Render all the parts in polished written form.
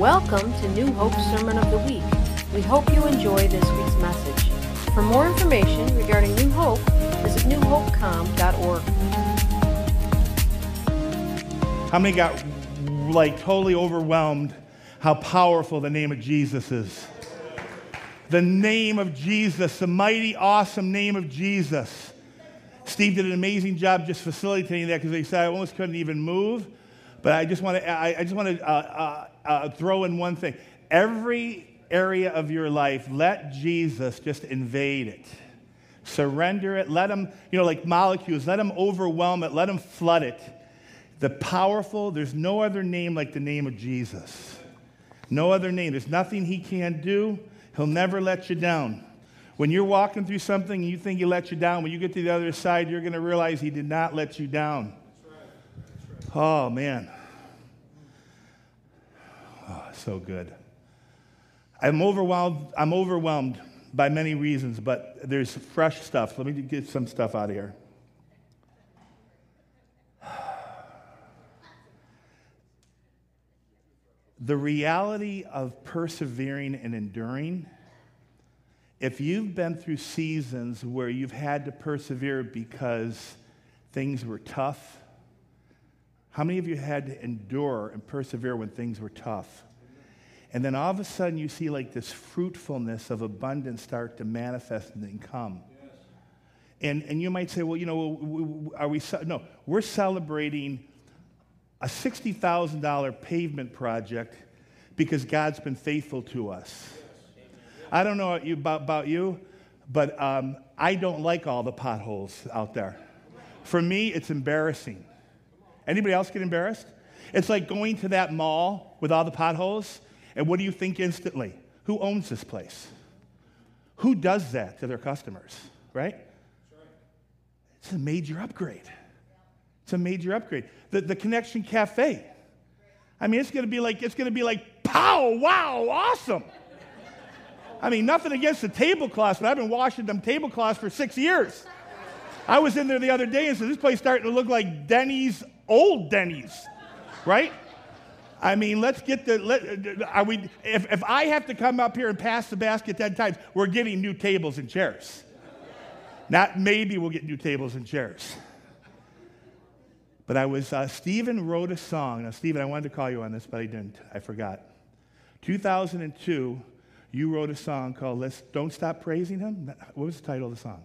Welcome to New Hope's Sermon of the Week. We hope you enjoy this week's message. For more information regarding New Hope, visit newhopecom.org. How many got totally overwhelmed how powerful the name of Jesus is? The name of Jesus, the mighty, awesome name of Jesus. Steve did an amazing job just facilitating that because they said I almost couldn't even move. But I just want to throw in one thing. Every area of your life, let Jesus just invade it. Surrender it. Let him, like molecules, let him overwhelm it. Let him flood it. The powerful, there's no other name like the name of Jesus. No other name. There's nothing he can't do. He'll never let you down. When you're walking through something and you think he let you down, when you get to the other side, you're going to realize he did not let you down. That's right. Oh, man. Oh, so good. I'm overwhelmed by many reasons, but there's fresh stuff. Let me get some stuff out of here. The reality of persevering and enduring, if you've been through seasons where you've had to persevere because things were tough, how many of you had to endure and persevere when things were tough? And then all of a sudden you see this fruitfulness of abundance start to manifest and then come. Yes. And you might say, well, no, we're celebrating a $60,000 pavement project because God's been faithful to us. I don't know about you, but I don't like all the potholes out there. For me, it's embarrassing. Anybody else get embarrassed? It's like going to that mall with all the potholes, and what do you think instantly? Who owns this place? Who does that to their customers, right? It's a major upgrade. It's a major upgrade. The Connection Cafe. I mean, it's gonna be like pow, wow, awesome. I mean, nothing against the tablecloths, but I've been washing them tablecloths for 6 years. I was in there the other day and said, this place is starting to look like Denny's, old Denny's, right? I mean, let's get the. If I have to come up here and pass the basket 10 times, we're getting new tables and chairs. Not maybe we'll get new tables and chairs. But Stephen wrote a song. Now, Stephen, I wanted to call you on this, but I didn't. I forgot. 2002, you wrote a song called Don't Stop Praising Him. What was the title of the song?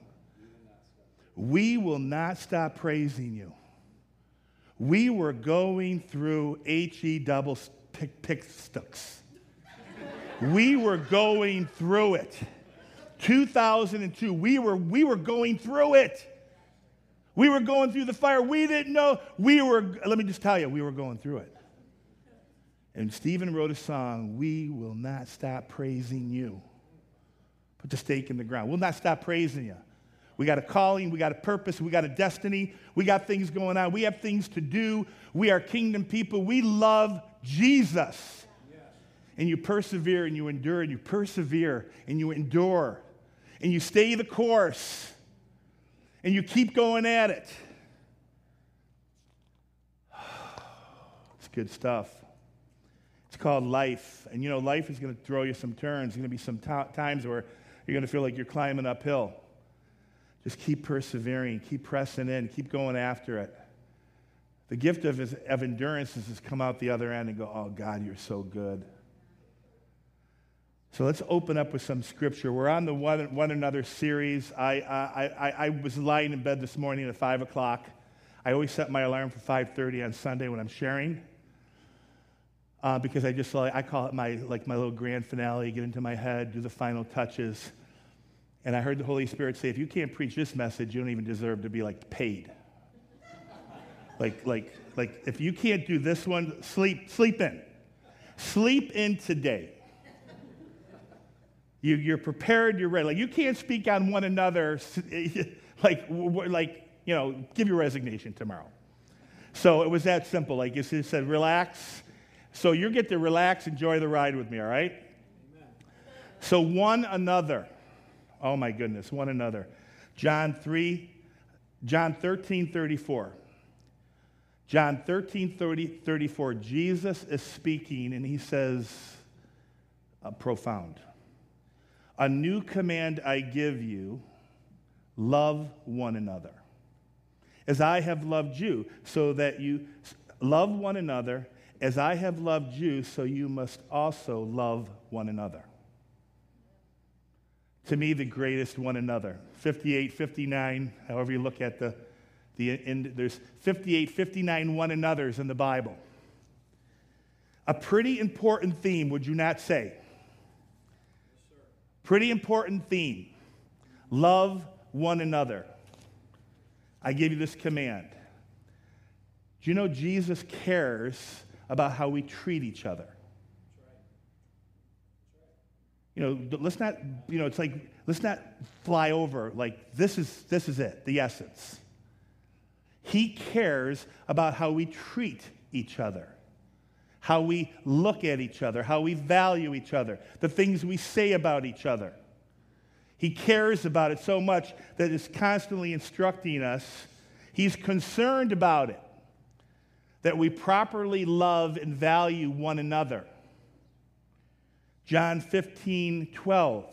We Will Not Stop Praising You. We were going through pick sticks. We were going through it. 2002, we were going through it. We were going through the fire. We didn't know. Let me just tell you, we were going through it. And Stephen wrote a song, We Will Not Stop Praising You. Put the stake in the ground. We'll not stop praising you. We got a calling. We got a purpose. We got a destiny. We got things going on. We have things to do. We are kingdom people. We love Jesus. Yes. And you persevere and you endure and you persevere and you endure and you stay the course. And you keep going at it. It's good stuff. It's called life. And life is going to throw you some turns. There's going to be some times where you're going to feel like you're climbing uphill. Just keep persevering. Keep pressing in. Keep going after it. The gift of endurance is to come out the other end and go, oh, God, you're so good. So let's open up with some scripture. We're on the one another series. I was lying in bed this morning at 5 o'clock. I always set my alarm for 5:30 on Sunday when I'm sharing because I call it my little grand finale, get into my head, do the final touches. And I heard the Holy Spirit say, if you can't preach this message, you don't even deserve to be paid. If you can't do this one, sleep in. Sleep in today. You're prepared. You're ready. You can't speak on one another. Give your resignation tomorrow. So it was that simple. It said, relax. So you get to relax. Enjoy the ride with me. All right. Amen. So one another. Oh my goodness, one another. John 13:34. John 13:34, Jesus is speaking, and he says, profound. A new command I give you, love one another. As I have loved you, so that you love one another. As I have loved you, so you must also love one another. To me, the greatest one another. 58, 59, however you look at the end, there's 58, 59 one another's in the Bible. A pretty important theme, would you not say? Yes, sir. Pretty important theme. Love one another. I give you this command. Do you know Jesus cares about how we treat each other? You know, let's not, you know, it's like, let's not fly over, like, this is it, the essence. He cares about how we treat each other, how we look at each other, how we value each other, the things we say about each other. He cares about it so much that it's constantly instructing us. He's concerned about it, that we properly love and value one another. John 15:12,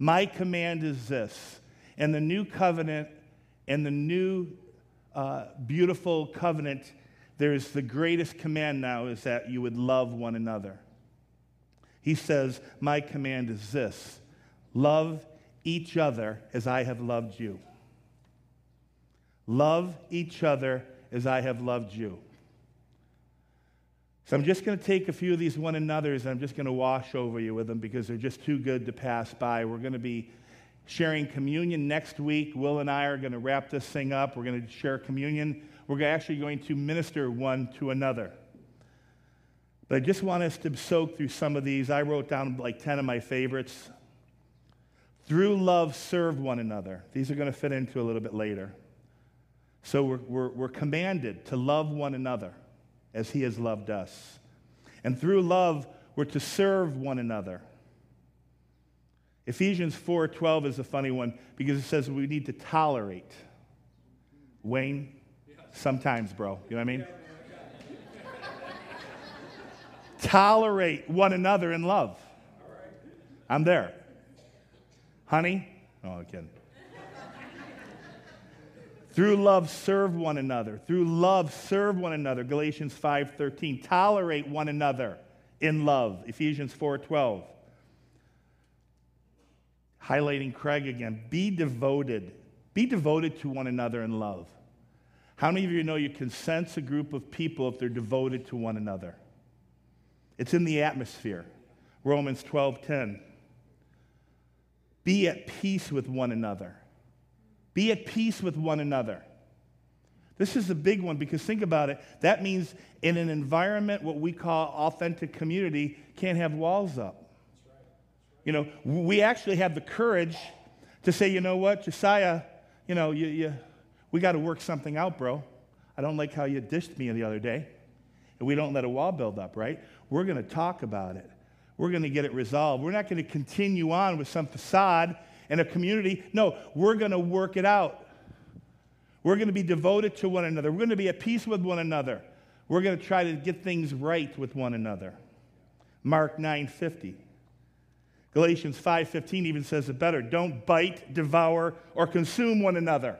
my command is this, and the new covenant and the new beautiful covenant, there's the greatest command now is that you would love one another. He says, my command is this, love each other as I have loved you. Love each other as I have loved you. So I'm just going to take a few of these one another's, and I'm just going to wash over you with them because they're just too good to pass by. We're going to be sharing communion next week. Will and I are going to wrap this thing up. We're going to share communion. We're actually going to minister one to another. But I just want us to soak through some of these. I wrote down like 10 of my favorites. Through love, serve one another. These are going to fit into a little bit later. So we're commanded to love one another as he has loved us. And through love, we're to serve one another. Ephesians 4:12 is a funny one because it says we need to tolerate. Wayne, sometimes, bro. You know what I mean? Tolerate one another in love. I'm there. Honey? No, I'm kidding. Through love, serve one another. Through love, serve one another. Galatians 5:13. Tolerate one another in love. Ephesians 4:12. Highlighting Craig again. Be devoted. Be devoted to one another in love. How many of you know you can sense a group of people if they're devoted to one another? It's in the atmosphere. Romans 12:10. Be at peace with one another. Be at peace with one another. This is a big one because think about it. That means in an environment, what we call authentic community, can't have walls up. That's right. You know, we actually have the courage to say, you know what, Josiah, you know, we got to work something out, bro. I don't like how you dished me the other day. And we don't let a wall build up, right? We're going to talk about it. We're going to get it resolved. We're not going to continue on with some facade and a community. No, we're going to work it out. We're going to be devoted to one another. We're going to be at peace with one another. We're going to try to get things right with one another. Mark 9:50. Galatians 5:15 even says it better. Don't bite, devour, or consume one another.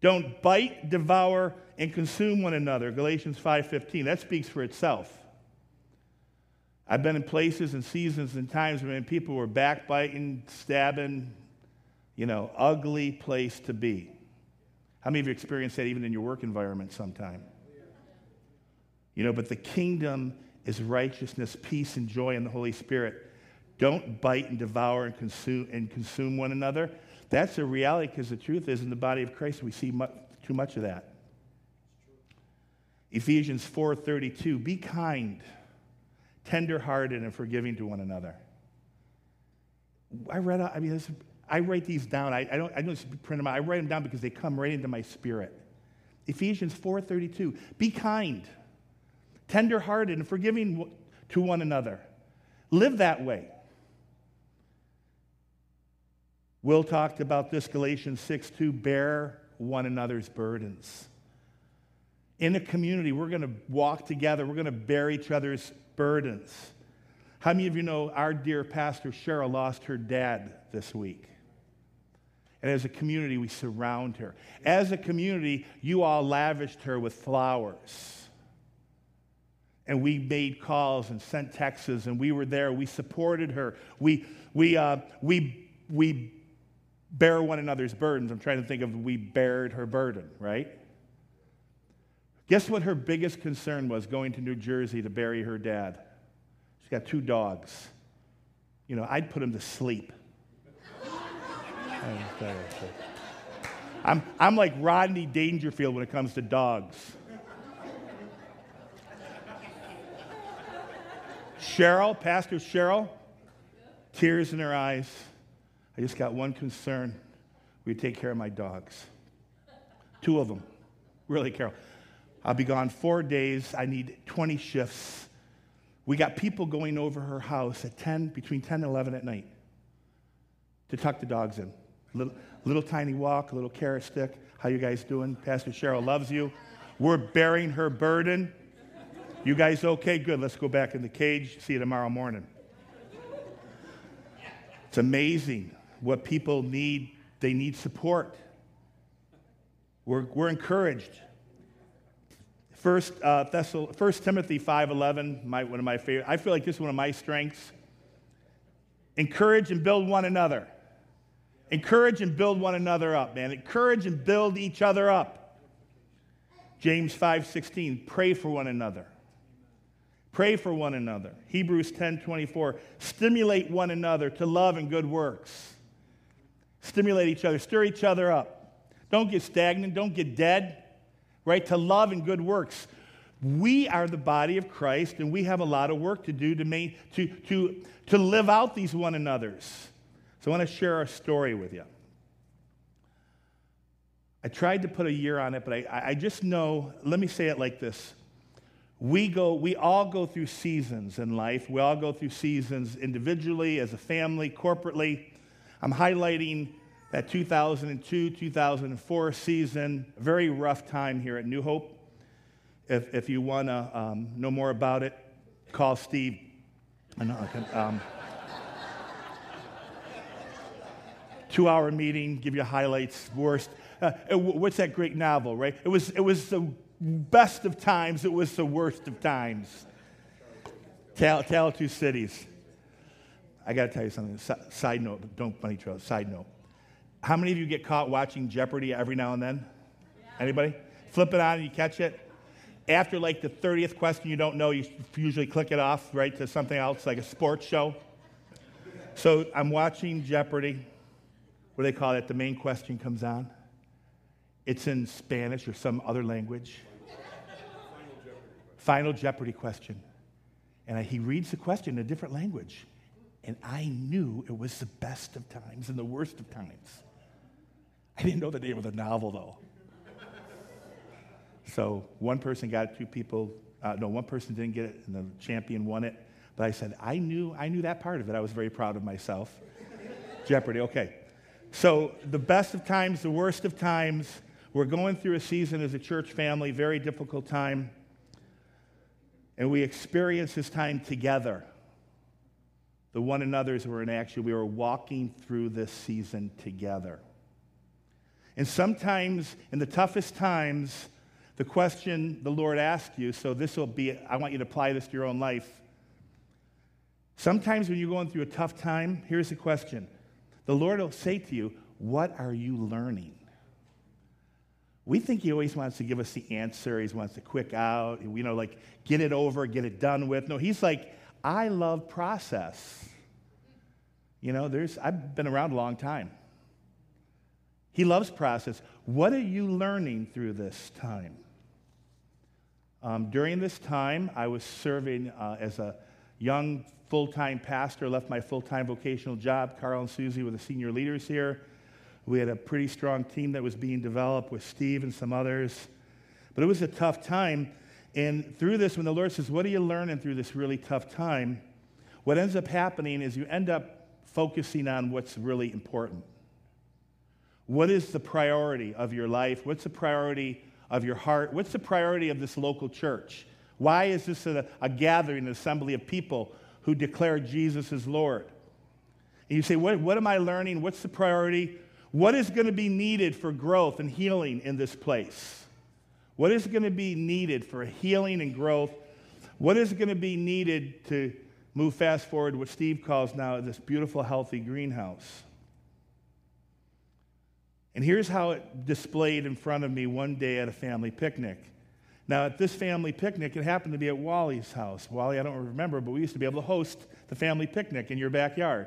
Don't bite, devour, and consume one another. Galatians 5:15. That speaks for itself. I've been in places and seasons and times when people were backbiting, stabbing, you know, ugly place to be. How many of you experienced that even in your work environment sometime? You know, but the kingdom is righteousness, peace, and joy in the Holy Spirit. Don't bite and devour and consume one another. That's a reality because the truth is in the body of Christ we see too much of that. Ephesians 4:32, be kind, tender-hearted and forgiving to one another. I write these down. I don't just print them out. I write them down because they come right into my spirit. Ephesians 4:32. Be kind, tender-hearted and forgiving to one another. Live that way. Will talked about this, Galatians 6:2. Bear one another's burdens. In a community, we're going to walk together. We're going to bear each other's burdens. How many of you know our dear pastor, Cheryl, lost her dad this week? And as a community, we surround her. As a community, you all lavished her with flowers. And we made calls and sent texts, and we were there. We supported her. We bear one another's burdens. I'm trying to think of we bared her burden, right? Guess what her biggest concern was going to New Jersey to bury her dad? She's got two dogs. You know, I'd put him to sleep. I'm like Rodney Dangerfield when it comes to dogs. Cheryl, Pastor Cheryl, tears in her eyes. I just got one concern. We take care of my dogs. Two of them. Really, Carol. I'll be gone 4 days. I need 20 shifts. We got people going over her house at 10, between 10 and 11 at night to tuck the dogs in. Little tiny walk, a little carrot stick. How you guys doing? Pastor Cheryl loves you. We're bearing her burden. You guys okay? Good. Let's go back in the cage. See you tomorrow morning. It's amazing what people need. They need support. We're encouraged. First Timothy 5:11, one of my favorite. I feel like this is one of my strengths. Encourage and build one another. Encourage and build one another up, man. Encourage and build each other up. James 5:16, pray for one another. Pray for one another. Hebrews 10:24, stimulate one another to love and good works. Stimulate each other. Stir each other up. Don't get stagnant. Don't get dead. Right, to love and good works. We are the body of Christ, and we have a lot of work to do to live out these one another's. So I want to share a story with you. I tried to put a year on it, but I just know, let me say it like this. We all go through seasons in life. We all go through seasons individually, as a family, corporately. I'm highlighting that 2002-2004 season, very rough time here at New Hope. If you want to know more about it, call Steve. Two-hour meeting, give you highlights, worst. What's that great novel, right? It was the best of times. It was the worst of times. Tale of Two Cities. I got to tell you something. Side note, but don't bunny trail. Side note. How many of you get caught watching Jeopardy every now and then? Yeah. Anybody? Flip it on and you catch it? After like the 30th question you don't know, you usually click it off, right, to something else, like a sports show. So I'm watching Jeopardy. What do they call it? The main question comes on. It's in Spanish or some other language. Final Jeopardy question. And he reads the question in a different language. And I knew it was the best of times and the worst of times. I didn't know the name of the novel, though. So one person got it, one person didn't get it, and the champion won it. But I said, I knew that part of it. I was very proud of myself. Jeopardy, okay. So the best of times, the worst of times. We're going through a season as a church family, very difficult time. And we experience this time together. The one another's were in action. We were walking through this season together. And sometimes, in the toughest times, the question the Lord asked you, so this will be, I want you to apply this to your own life. Sometimes when you're going through a tough time, here's the question. The Lord will say to you, what are you learning? We think he always wants to give us the answer. He wants to quick out, like get it over, get it done with. No, he's like, I love process. I've been around a long time. He loves process. What are you learning through this time? During this time, I was serving as a young full-time pastor, left my full-time vocational job. Carl and Susie were the senior leaders here. We had a pretty strong team that was being developed with Steve and some others. But it was a tough time. And through this, when the Lord says, what are you learning through this really tough time? What ends up happening is you end up focusing on what's really important. What is the priority of your life? What's the priority of your heart? What's the priority of this local church? Why is this a gathering, an assembly of people who declare Jesus as Lord? And you say, what am I learning? What's the priority? What is going to be needed for growth and healing in this place? What is going to be needed for healing and growth? What is going to be needed to move fast forward what Steve calls now this beautiful, healthy greenhouse? And here's how it displayed in front of me one day at a family picnic. Now, at this family picnic, it happened to be at Wally's house. Wally, I don't remember, but we used to be able to host the family picnic in your backyard.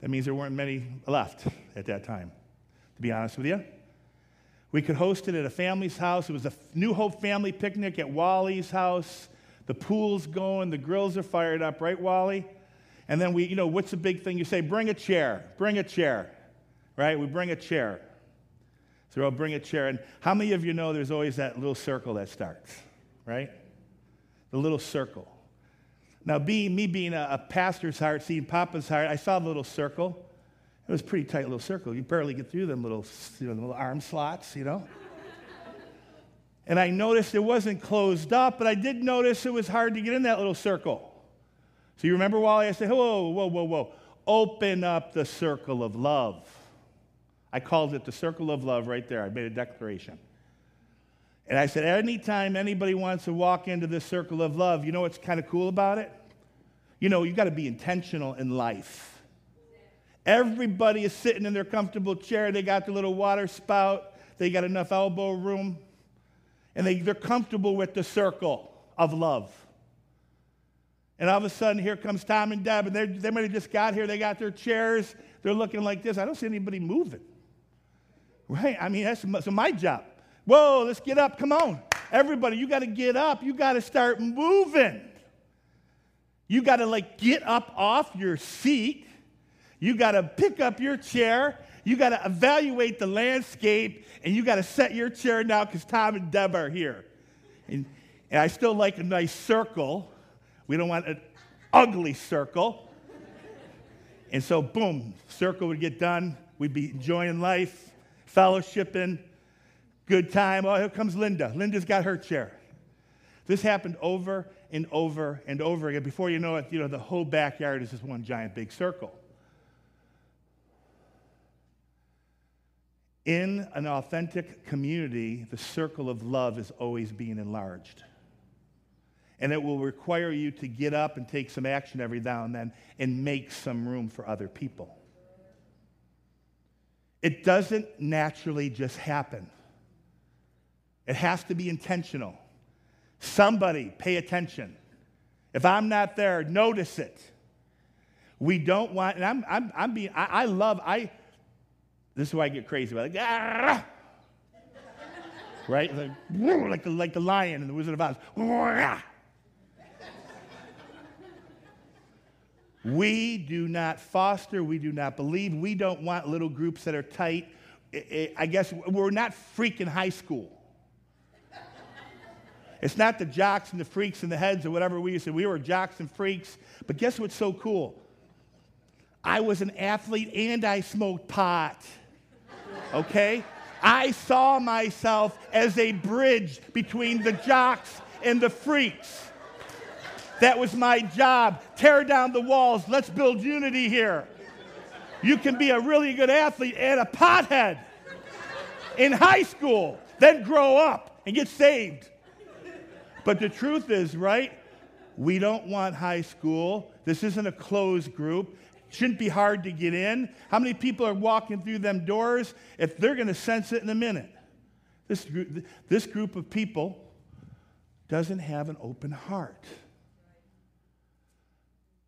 That means there weren't many left at that time, to be honest with you. We could host it at a family's house. It was a New Hope family picnic at Wally's house. The pool's going. The grills are fired up, right, Wally? And then we, you know, what's the big thing? You say, bring a chair. Bring a chair, right? We bring a chair. So I'll bring a chair. And how many of you know there's always that little circle that starts, right? The little circle. Now, me being a pastor's heart, seeing Papa's heart, I saw the little circle. It was a pretty tight little circle. You barely get through them little, you know, the little arm slots, you know. And I noticed it wasn't closed up, but I did notice it was hard to get in that little circle. So you remember, Wally, I said, whoa. Open up the circle of love. I called it the circle of love right there. I made a declaration. And I said, anytime anybody wants to walk into this circle of love, you know what's kind of cool about it? You know, you've got to be intentional in life. Everybody is sitting in their comfortable chair. They got their little water spout. They got enough elbow room. And they're comfortable with the circle of love. And all of a sudden, here comes Tom and Deb, and they might have just got here. They got their chairs. They're looking like this. I don't see anybody moving. Right? I mean, that's my job. Whoa, let's get up. Come on. Everybody, you got to get up. You got to start moving. You got to, like, get up off your seat. You got to pick up your chair. You got to evaluate the landscape, and you got to set your chair now because Tom and Deb are here. And I still like a nice circle. We don't want an ugly circle. And so, boom, circle would get done. We'd be enjoying life, fellowshipping. Good time. Oh, here comes Linda. Linda's got her chair. This happened over and over and over again. Before you know it, you know, the whole backyard is just one giant big circle. In an authentic community, the circle of love is always being enlarged. And it will require you to get up and take some action every now and then and make some room for other people. It doesn't naturally just happen. It has to be intentional. Somebody pay attention. If I'm not there, notice it. We don't want, and this is why I get crazy about it. Like, right? Like the lion in the Wizard of Oz. Arrgh! We do not foster, we do not believe, we don't want little groups that are tight. I guess we're not freaking high school. It's not the jocks and the freaks and the heads or whatever we used to. We were jocks and freaks. But guess what's so cool? I was an athlete and I smoked pot. Okay? I saw myself as a bridge between the jocks and the freaks. That was my job. Tear down the walls. Let's build unity here. You can be a really good athlete and a pothead in high school, then grow up and get saved. But the truth is, right, we don't want high school. This isn't a closed group. It shouldn't be hard to get in. How many people are walking through them doors? If they're going to sense it in a minute. This group of people doesn't have an open heart.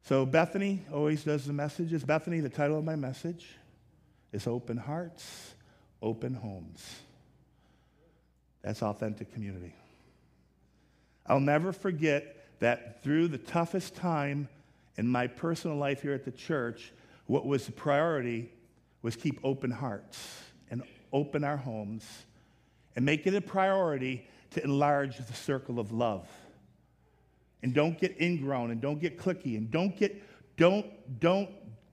So Bethany always does the messages. Bethany, the title of my message is Open Hearts, Open Homes. That's authentic community. I'll never forget that through the toughest time in my personal life here at the church, what was the priority was keep open hearts and open our homes and make it a priority to enlarge the circle of love. And don't get ingrown and don't get cliquey and don't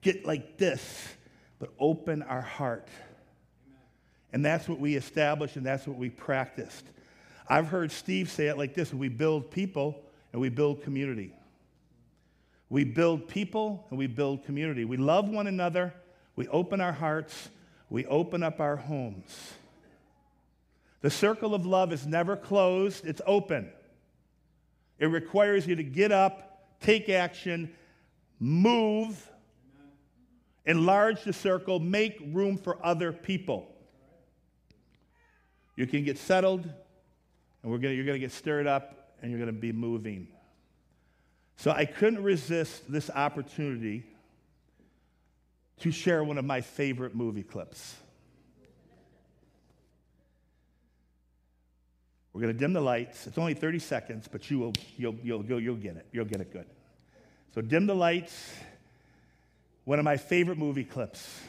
get like this, but open our heart. Amen. And that's what we established, and that's what we practiced. I've heard Steve say it like this: we build people and we build community. We build people and we build community. We love one another. We open our hearts. We open up our homes. The circle of love is never closed. It's open. It requires you to get up, take action, move, enlarge the circle, make room for other people. You can get settled, and you're going to get stirred up, and you're going to be moving. So I couldn't resist this opportunity to share one of my favorite movie clips. We're going to dim the lights. It's only 30 seconds, but you'll get it. You'll get it good. So dim the lights. One of my favorite movie clips.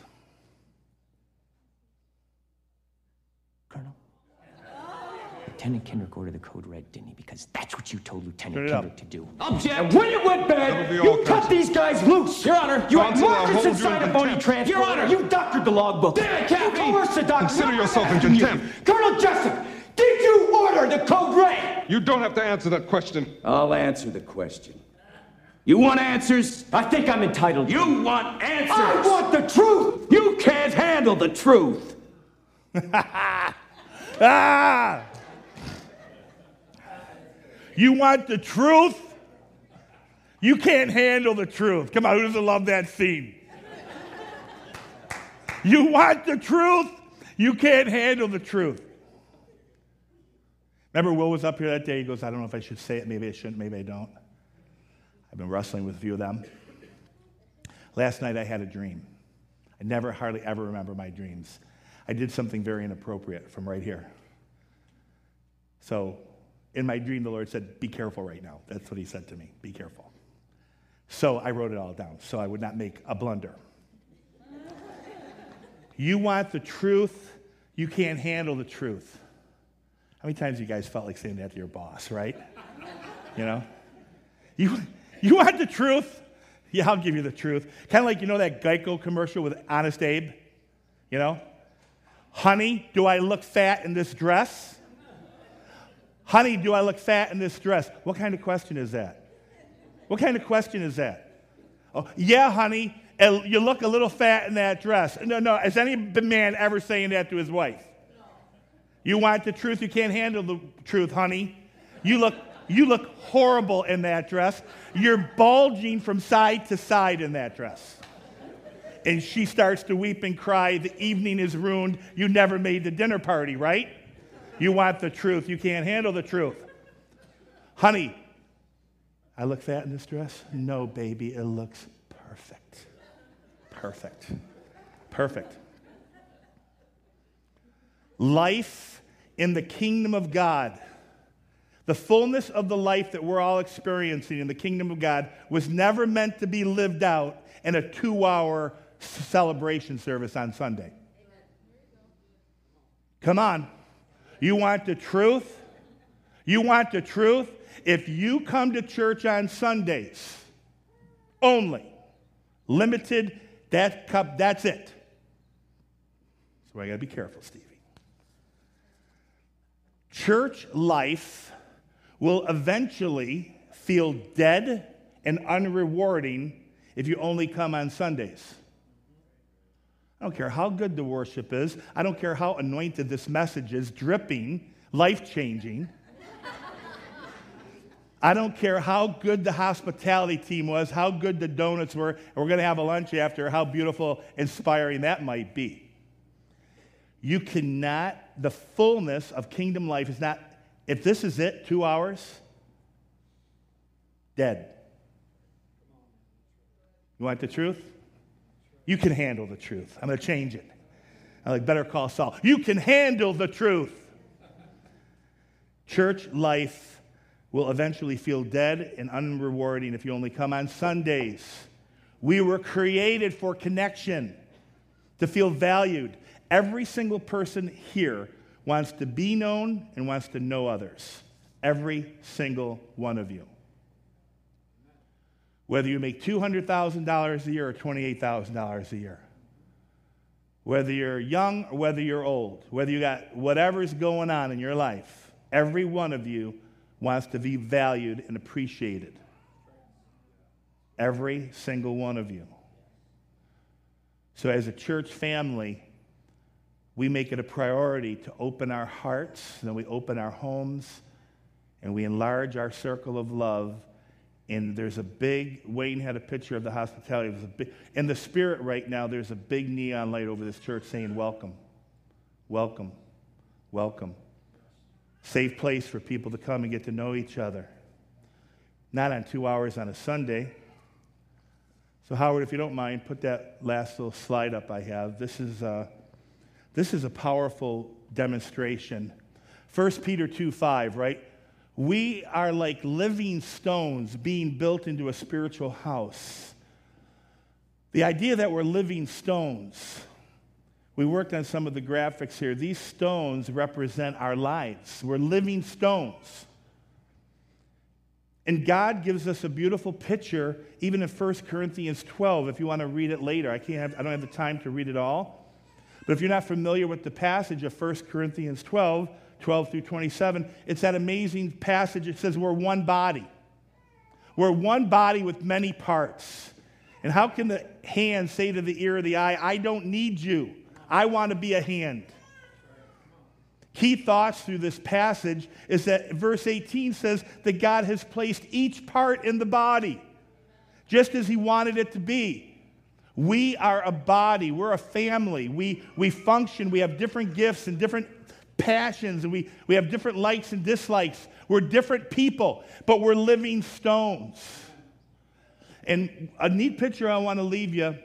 Colonel, Lieutenant Kendrick ordered the code red, didn't he? Because that's what you told Lieutenant Kendrick to do. Object! And when it went bad, you cut these guys loose! Your Honor, you had Marcus inside a phony transfer. Your Honor, you doctored the logbook. Damn it, Captain! You coerced the doctor. Consider yourself in contempt. Colonel Jessup, did you order the code red? You don't have to answer that question. I'll answer the question. You want answers? I think I'm entitled to. You want answers? I want the truth! You can't handle the truth! Ah! You want the truth? You can't handle the truth. Come on, who doesn't love that scene? You want the truth? You can't handle the truth. Remember, Will was up here that day. He goes, I don't know if I should say it. Maybe I shouldn't. Maybe I don't. I've been wrestling with a few of them. Last night I had a dream. I never hardly ever remember my dreams. I did something very inappropriate from right here. So in my dream, the Lord said, be careful right now. That's what he said to me, be careful. So I wrote it all down so I would not make a blunder. You want the truth, you can't handle the truth. How many times you guys felt like saying that to your boss, right? You know? You want the truth? Yeah, I'll give you the truth. Kind of like, you know, that Geico commercial with Honest Abe? You know? Honey, do I look fat in this dress? Honey, do I look fat in this dress? What kind of question is that? What kind of question is that? Oh, yeah, honey, you look a little fat in that dress. No, has any man ever saying that to his wife? You want the truth? You can't handle the truth, honey. You look horrible in that dress. You're bulging from side to side in that dress. And she starts to weep and cry. The evening is ruined. You never made the dinner party, right? You want the truth. You can't handle the truth. Honey, I look fat in this dress? No, baby, it looks perfect. Perfect. Perfect. Life in the kingdom of God. The fullness of the life that we're all experiencing in the kingdom of God was never meant to be lived out in a 2-hour celebration service on Sunday. Come on. You want the truth? You want the truth? If you come to church on Sundays only, limited, that cup, that's it. So I got to be careful, Stevie. Church life will eventually feel dead and unrewarding if you only come on Sundays. I don't care how good the worship is. I don't care how anointed this message is, dripping, life-changing. I don't care how good the hospitality team was, how good the donuts were, and we're going to have a lunch after, how beautiful, inspiring that might be. You cannot, the fullness of kingdom life is not, if this is it, 2 hours, dead. You want the truth? You can handle the truth. I'm going to change it. I like Better Call Saul. You can handle the truth. Church life will eventually feel dead and unrewarding if you only come on Sundays. We were created for connection, to feel valued. Every single person here wants to be known and wants to know others. Every single one of you. Whether you make $200,000 a year or $28,000 a year, Whether you're young or whether you're old, whether you got whatever's going on in your life, every one of you wants to be valued and appreciated. Every single one of you. So as a church family, we make it a priority to open our hearts, and then we open our homes, and we enlarge our circle of love. And there's a big, Wayne had a picture of the hospitality. There's a big, in the spirit right now, there's a big neon light over this church saying, welcome, welcome, welcome. Safe place for people to come and get to know each other. Not on 2 hours on a Sunday. So Howard, if you don't mind, put that last little slide up I have. This is a powerful demonstration. 1 Peter 2:5, right? We are like living stones being built into a spiritual house. The idea that we're living stones, we worked on some of the graphics here. These stones represent our lives. We're living stones. And God gives us a beautiful picture, even in 1 Corinthians 12, if you want to read it later. I don't have the time to read it all. But if you're not familiar with the passage of 1 Corinthians 12 through 27, it's that amazing passage. It says we're one body. We're one body with many parts. And how can the hand say to the ear or the eye, I don't need you. I want to be a hand. Key thoughts through this passage is that verse 18 says that God has placed each part in the body just as he wanted it to be. We are a body. We're a family. We function. We have different gifts and different passions, and we have different likes and dislikes. We're different people, but we're living stones. And a neat picture I want to leave you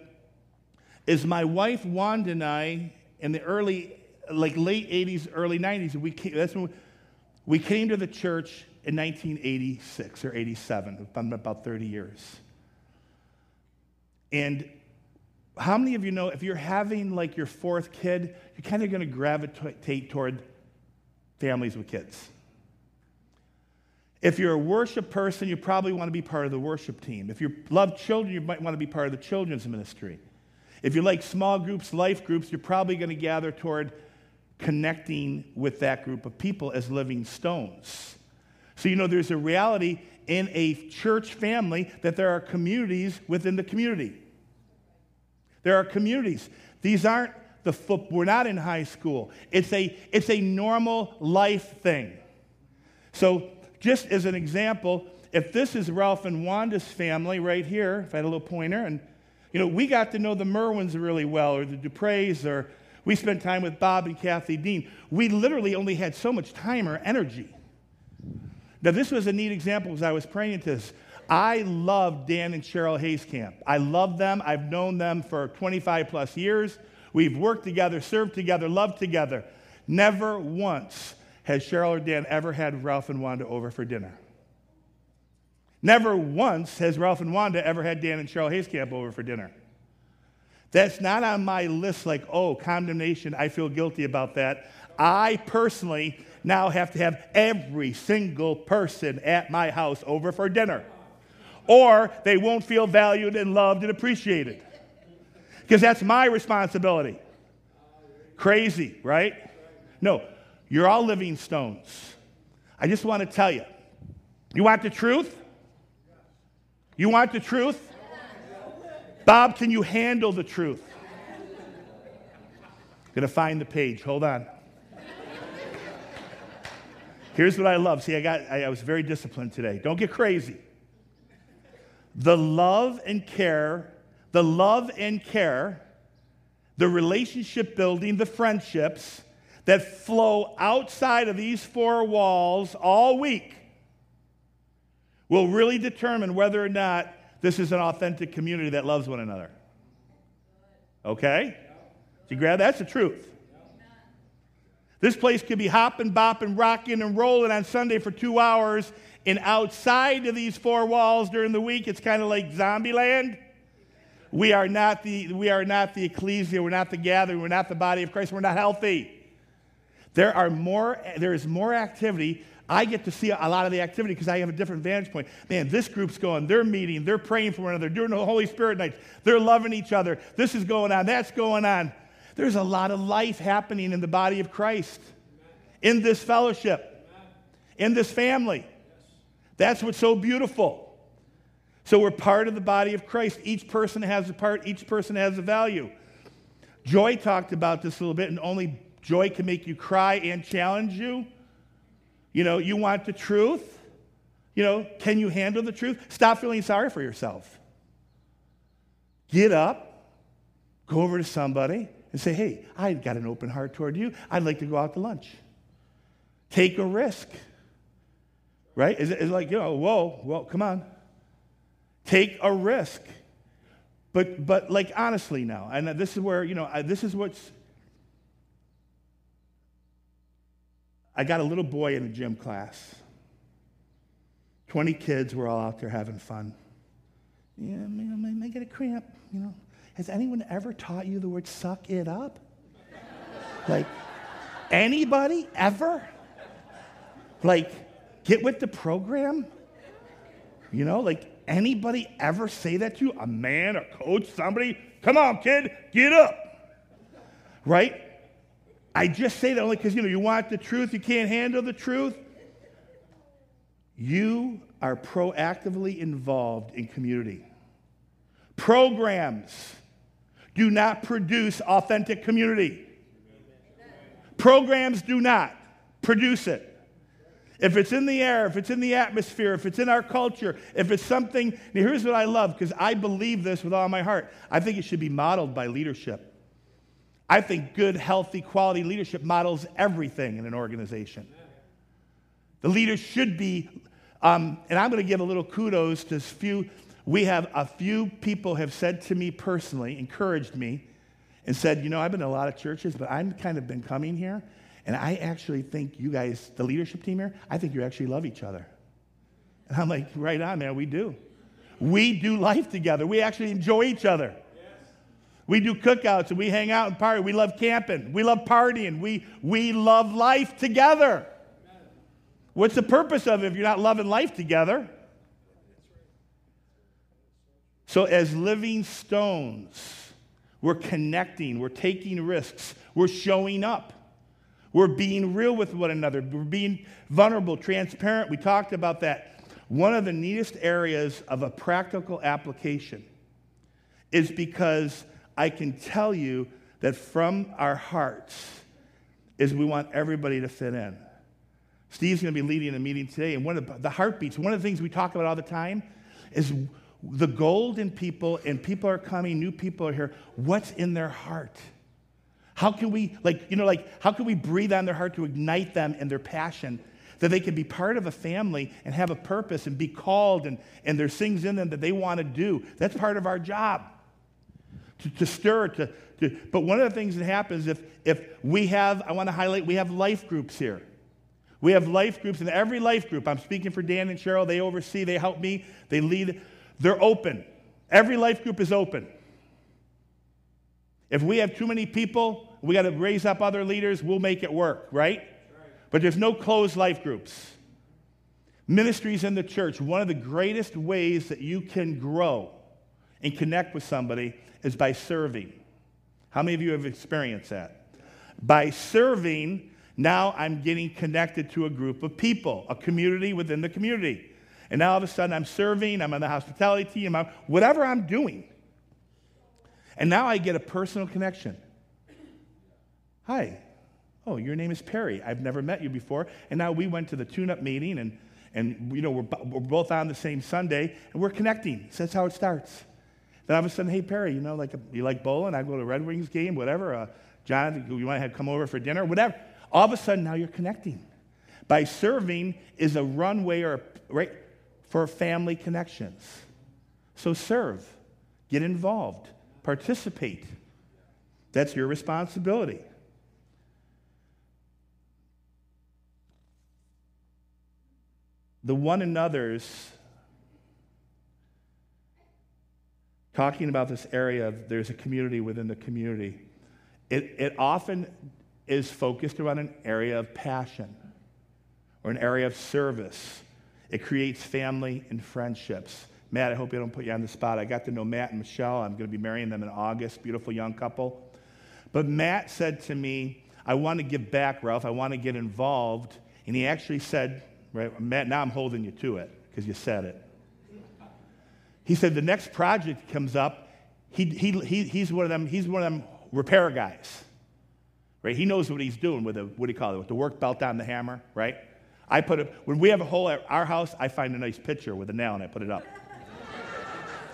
is my wife Wanda and I in the late 80s, early 90s. That's when we came to the church in 1986 or 87. It's been about 30 years. And how many of you know if you're having like your fourth kid, you're kind of going to gravitate toward families with kids? If you're a worship person, you probably want to be part of the worship team. If you love children, you might want to be part of the children's ministry. If you like small groups, life groups, you're probably going to gather toward connecting with that group of people as living stones. So, you know, there's a reality in a church family that there are communities within the community. There are communities. These aren't we're not in high school. It's a normal life thing. So just as an example, if this is Ralph and Wanda's family right here, if I had a little pointer, and you know, we got to know the Merwins really well, or the Dupreys, or we spent time with Bob and Kathy Dean. We literally only had so much time or energy. Now, this was a neat example as I was praying into this. I love Dan and Cheryl Heitzkamp. I love them. I've known them for 25-plus years. We've worked together, served together, loved together. Never once has Cheryl or Dan ever had Ralph and Wanda over for dinner. Never once has Ralph and Wanda ever had Dan and Cheryl Heitzkamp over for dinner. That's not on my list like, oh, condemnation, I feel guilty about that. I personally now have to have every single person at my house over for dinner, or they won't feel valued and loved and appreciated, because that's my responsibility. Crazy, right? No, you're all living stones. I just want to tell you, you want the truth? You want the truth? Bob, can you handle the truth? I'm going to find the page. Hold on. Here's what I love. See, I was very disciplined today. Don't get crazy. The love and care, the relationship building, the friendships that flow outside of these four walls all week will really determine whether or not this is an authentic community that loves one another. Okay? Did you grab that? That's the truth. This place could be hopping, bopping, rocking, and rolling on Sunday for 2 hours, and outside of these four walls during the week, it's kind of like zombie land. We are not the ecclesia. We're not the gathering. We're not the body of Christ. We're not healthy. There is more activity. I get to see a lot of the activity because I have a different vantage point. Man, this group's going. They're meeting. They're praying for one another. They're doing the Holy Spirit nights. They're loving each other. This is going on. That's going on. There's a lot of life happening in the body of Christ, in this fellowship, in this family. That's what's so beautiful. So we're part of the body of Christ. Each person has a part. Each person has a value. Joy talked about this a little bit, and only joy can make you cry and challenge you. You know, you want the truth. You know, can you handle the truth? Stop feeling sorry for yourself. Get up, go over to somebody, and say, hey, I've got an open heart toward you. I'd like to go out to lunch. Take a risk. Right? It's like, you know, whoa, well, come on. Take a risk. But like, honestly now, and this is where, you know, this is what's... I got a little boy in a gym class. 20 kids were all out there having fun. Yeah, man, I get a cramp, you know. Has anyone ever taught you the word suck it up? Like, anybody ever? Like, get with the program? You know, like, anybody ever say that to you? A man, a coach, somebody? Come on, kid, get up. Right? I just say that only because, you know, you want the truth, you can't handle the truth. You are proactively involved in community. Programs do not produce authentic community. Programs do not produce it. If it's in the air, if it's in the atmosphere, if it's in our culture, if it's something, now here's what I love, because I believe this with all my heart. I think it should be modeled by leadership. I think good, healthy, quality leadership models everything in an organization. The leader should be, and I'm going to give a little kudos to a few people have said to me personally, encouraged me, and said, you know, I've been in a lot of churches, but I've kind of been coming here, and I actually think you guys, the leadership team here, I think you actually love each other. And I'm like, right on, man, we do. We do life together. We actually enjoy each other. We do cookouts, and we hang out and party. We love camping. We love partying. We love life together. What's the purpose of it if you're not loving life together? So as living stones, we're connecting, we're taking risks, we're showing up, we're being real with one another, we're being vulnerable, transparent. We talked about that. One of the neatest areas of a practical application is because I can tell you that from our hearts is we want everybody to fit in. Steve's going to be leading a meeting today, and one of the heartbeats, one of the things we talk about all the time is the gold in people, and people are coming, new people are here. What's in their heart? How can we, how can we breathe on their heart to ignite them and their passion, that they can be part of a family and have a purpose and be called, and there's things in them that they want to do. That's part of our job, to stir. But one of the things that happens if we have, I want to highlight, we have life groups here. We have life groups, and every life group, I'm speaking for Dan and Cheryl, they oversee, they help me, they lead, they're open. Every life group is open. If we have too many people, we got to raise up other leaders, we'll make it work, right? But there's no closed life groups. Ministries in the church, one of the greatest ways that you can grow and connect with somebody is by serving. How many of you have experienced that? By serving, now I'm getting connected to a group of people, a community within the community. And now all of a sudden I'm serving, I'm on the hospitality team, I'm whatever I'm doing. And now I get a personal connection. Hi. Oh, your name is Perry. I've never met you before. And now we went to the tune-up meeting, and you know, we're both on the same Sunday, and we're connecting. So that's how it starts. Then all of a sudden, hey, Perry, you know, like you like bowling? I go to a Red Wings game, whatever. John, you want to come over for dinner? Whatever. All of a sudden, now you're connecting. By serving is a runway or right for family connections. So serve, get involved, participate. That's your responsibility. The one another's talking about this area of there's a community within the community. It often is focused around an area of passion or an area of service. It creates family and friendships. Matt, I hope I don't put you on the spot. I got to know Matt and Michelle. I'm going to be marrying them in August, beautiful young couple. But Matt said to me, I want to give back, Ralph. I want to get involved. And he actually said, right, Matt, now I'm holding you to it because you said it. He said the next project comes up, he's one of them repair guys. Right? He knows what he's doing with the work belt on the hammer, right? When we have a hole at our house, I find a nice picture with a nail and I put it up.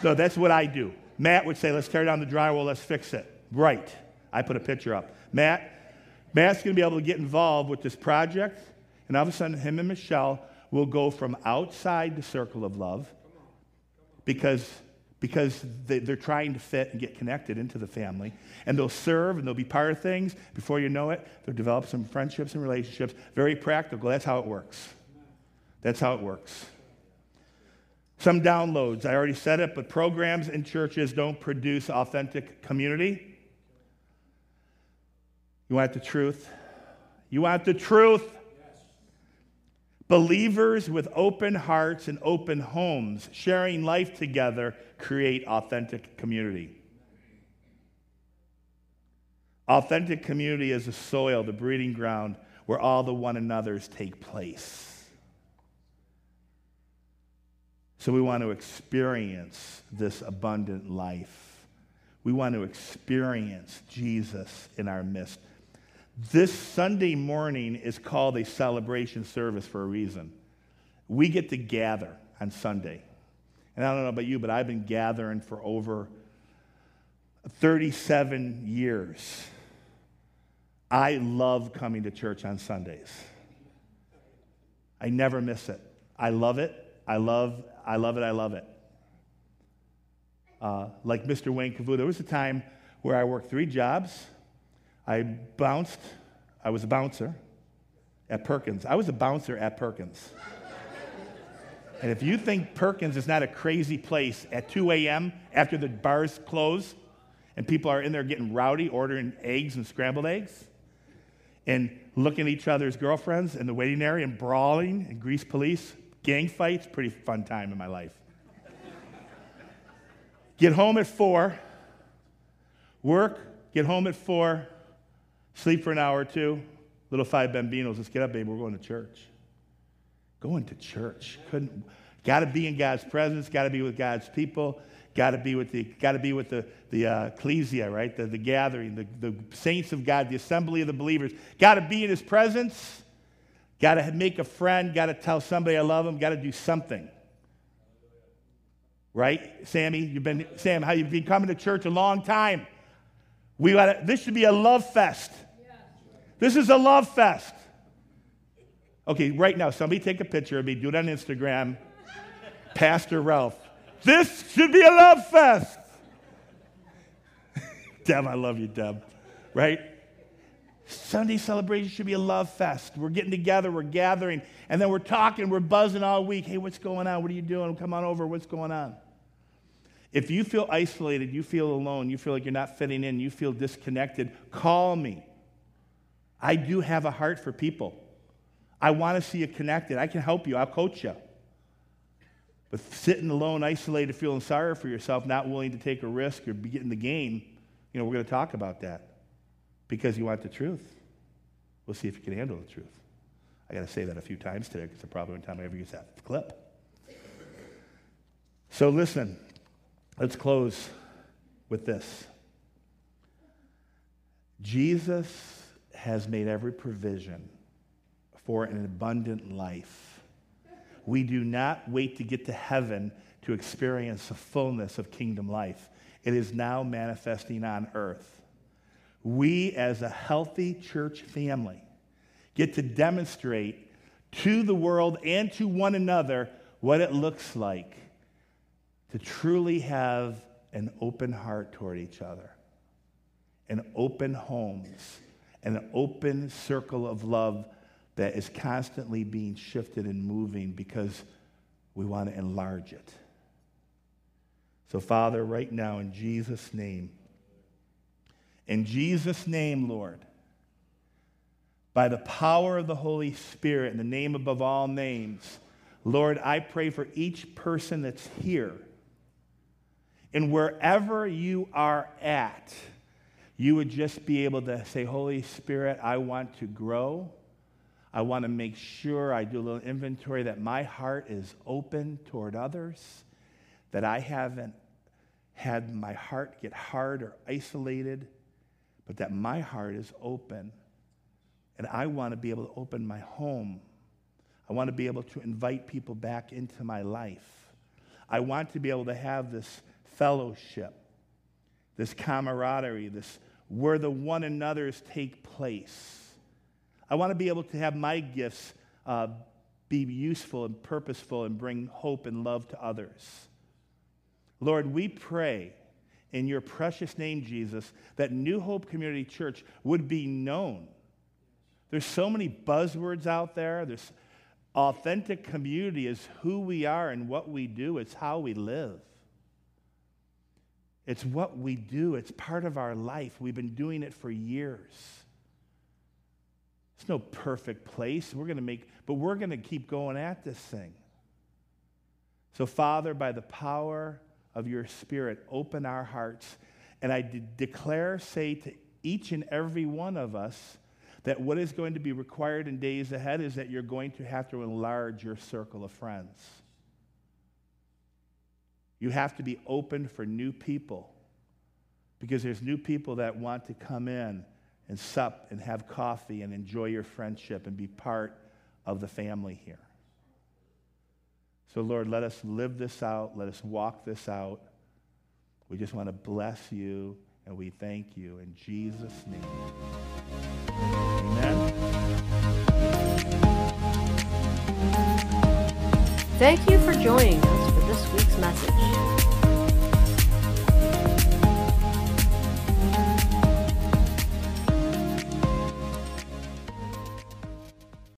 So that's what I do. Matt would say, let's tear down the drywall, let's fix it. Right. I put a picture up. Matt's going to be able to get involved with this project, and all of a sudden him and Michelle will go from outside the circle of love because they're trying to fit and get connected into the family, and they'll serve and they'll be part of things. Before you know it, they'll develop some friendships and relationships. Very practical. That's how it works. That's how it works. Some downloads. I already said it, but programs in churches don't produce authentic community. You want the truth? You want the truth? Yes. Believers with open hearts and open homes, sharing life together, create authentic community. Authentic community is the soil, the breeding ground, where all the one another's take place. So we want to experience this abundant life. We want to experience Jesus in our midst. This Sunday morning is called a celebration service for a reason. We get to gather on Sunday. And I don't know about you, but I've been gathering for over 37 years. I love coming to church on Sundays. I never miss it. I love it. I love it. Like Mr. Wayne Cavuto, there was a time where I worked 3 jobs. I was a bouncer at Perkins. And if you think Perkins is not a crazy place at 2 a.m. after the bars close and people are in there getting rowdy, ordering eggs and scrambled eggs, and looking at each other's girlfriends in the waiting area and brawling and grease police, gang fights, pretty fun time in my life. Get home at 4, work, get home at 4, sleep for an hour or 2, little 5 bambinos, let's get up, baby, we're going to church. Gotta be in God's presence, gotta be with God's people, gotta be with the ecclesia, right? The gathering, the saints of God, the assembly of the believers, gotta be in his presence. Got to make a friend. Got to tell somebody I love them. Got to do something, right? Sam, how you've been coming to church a long time. This should be a love fest. Yeah. This is a love fest. Okay, right now, somebody take a picture of me. Do it on Instagram, Pastor Ralph. This should be a love fest. Deb, I love you, Deb. Right? Sunday celebration should be a love fest. We're getting together, we're gathering, and then we're talking, we're buzzing all week. Hey, what's going on? What are you doing? Come on over. What's going on? If you feel isolated, you feel alone, you feel like you're not fitting in, you feel disconnected, call me. I do have a heart for people. I want to see you connected. I can help you. I'll coach you. But sitting alone, isolated, feeling sorry for yourself, not willing to take a risk or be getting the game, we're going to talk about that. Because you want the truth. We'll see if you can handle the truth. I got to say that a few times today because it's probably the only time I ever use that clip. So listen, let's close with this. Jesus has made every provision for an abundant life. We do not wait to get to heaven to experience the fullness of kingdom life. It is now manifesting on earth. We, as a healthy church family, get to demonstrate to the world and to one another what it looks like to truly have an open heart toward each other, an open homes, an open circle of love that is constantly being shifted and moving because we want to enlarge it. So, Father, right now, in Jesus' name, Lord, by the power of the Holy Spirit and the name above all names, Lord, I pray for each person that's here and wherever you are at, you would just be able to say, Holy Spirit, I want to grow. I want to make sure I do a little inventory that my heart is open toward others, that I haven't had my heart get hard or isolated, but that my heart is open. And I want to be able to open my home. I want to be able to invite people back into my life. I want to be able to have this fellowship, this camaraderie, this where the one another's take place. I want to be able to have my gifts be useful and purposeful and bring hope and love to others. Lord, we pray in your precious name, Jesus, that New Hope Community Church would be known. There's so many buzzwords out there. There's authentic community is who we are and what we do. It's how we live. It's what we do. It's part of our life. We've been doing it for years. It's no perfect place. We're going to keep going at this thing. So, Father, by the power of your Spirit, open our hearts. And I declare, say to each and every one of us, that what is going to be required in days ahead is that you're going to have to enlarge your circle of friends. You have to be open for new people, because there's new people that want to come in and sup and have coffee and enjoy your friendship and be part of the family here. So, Lord, let us live this out. Let us walk this out. We just want to bless you, and we thank you in Jesus' name. Amen. Thank you for joining us for this week's message.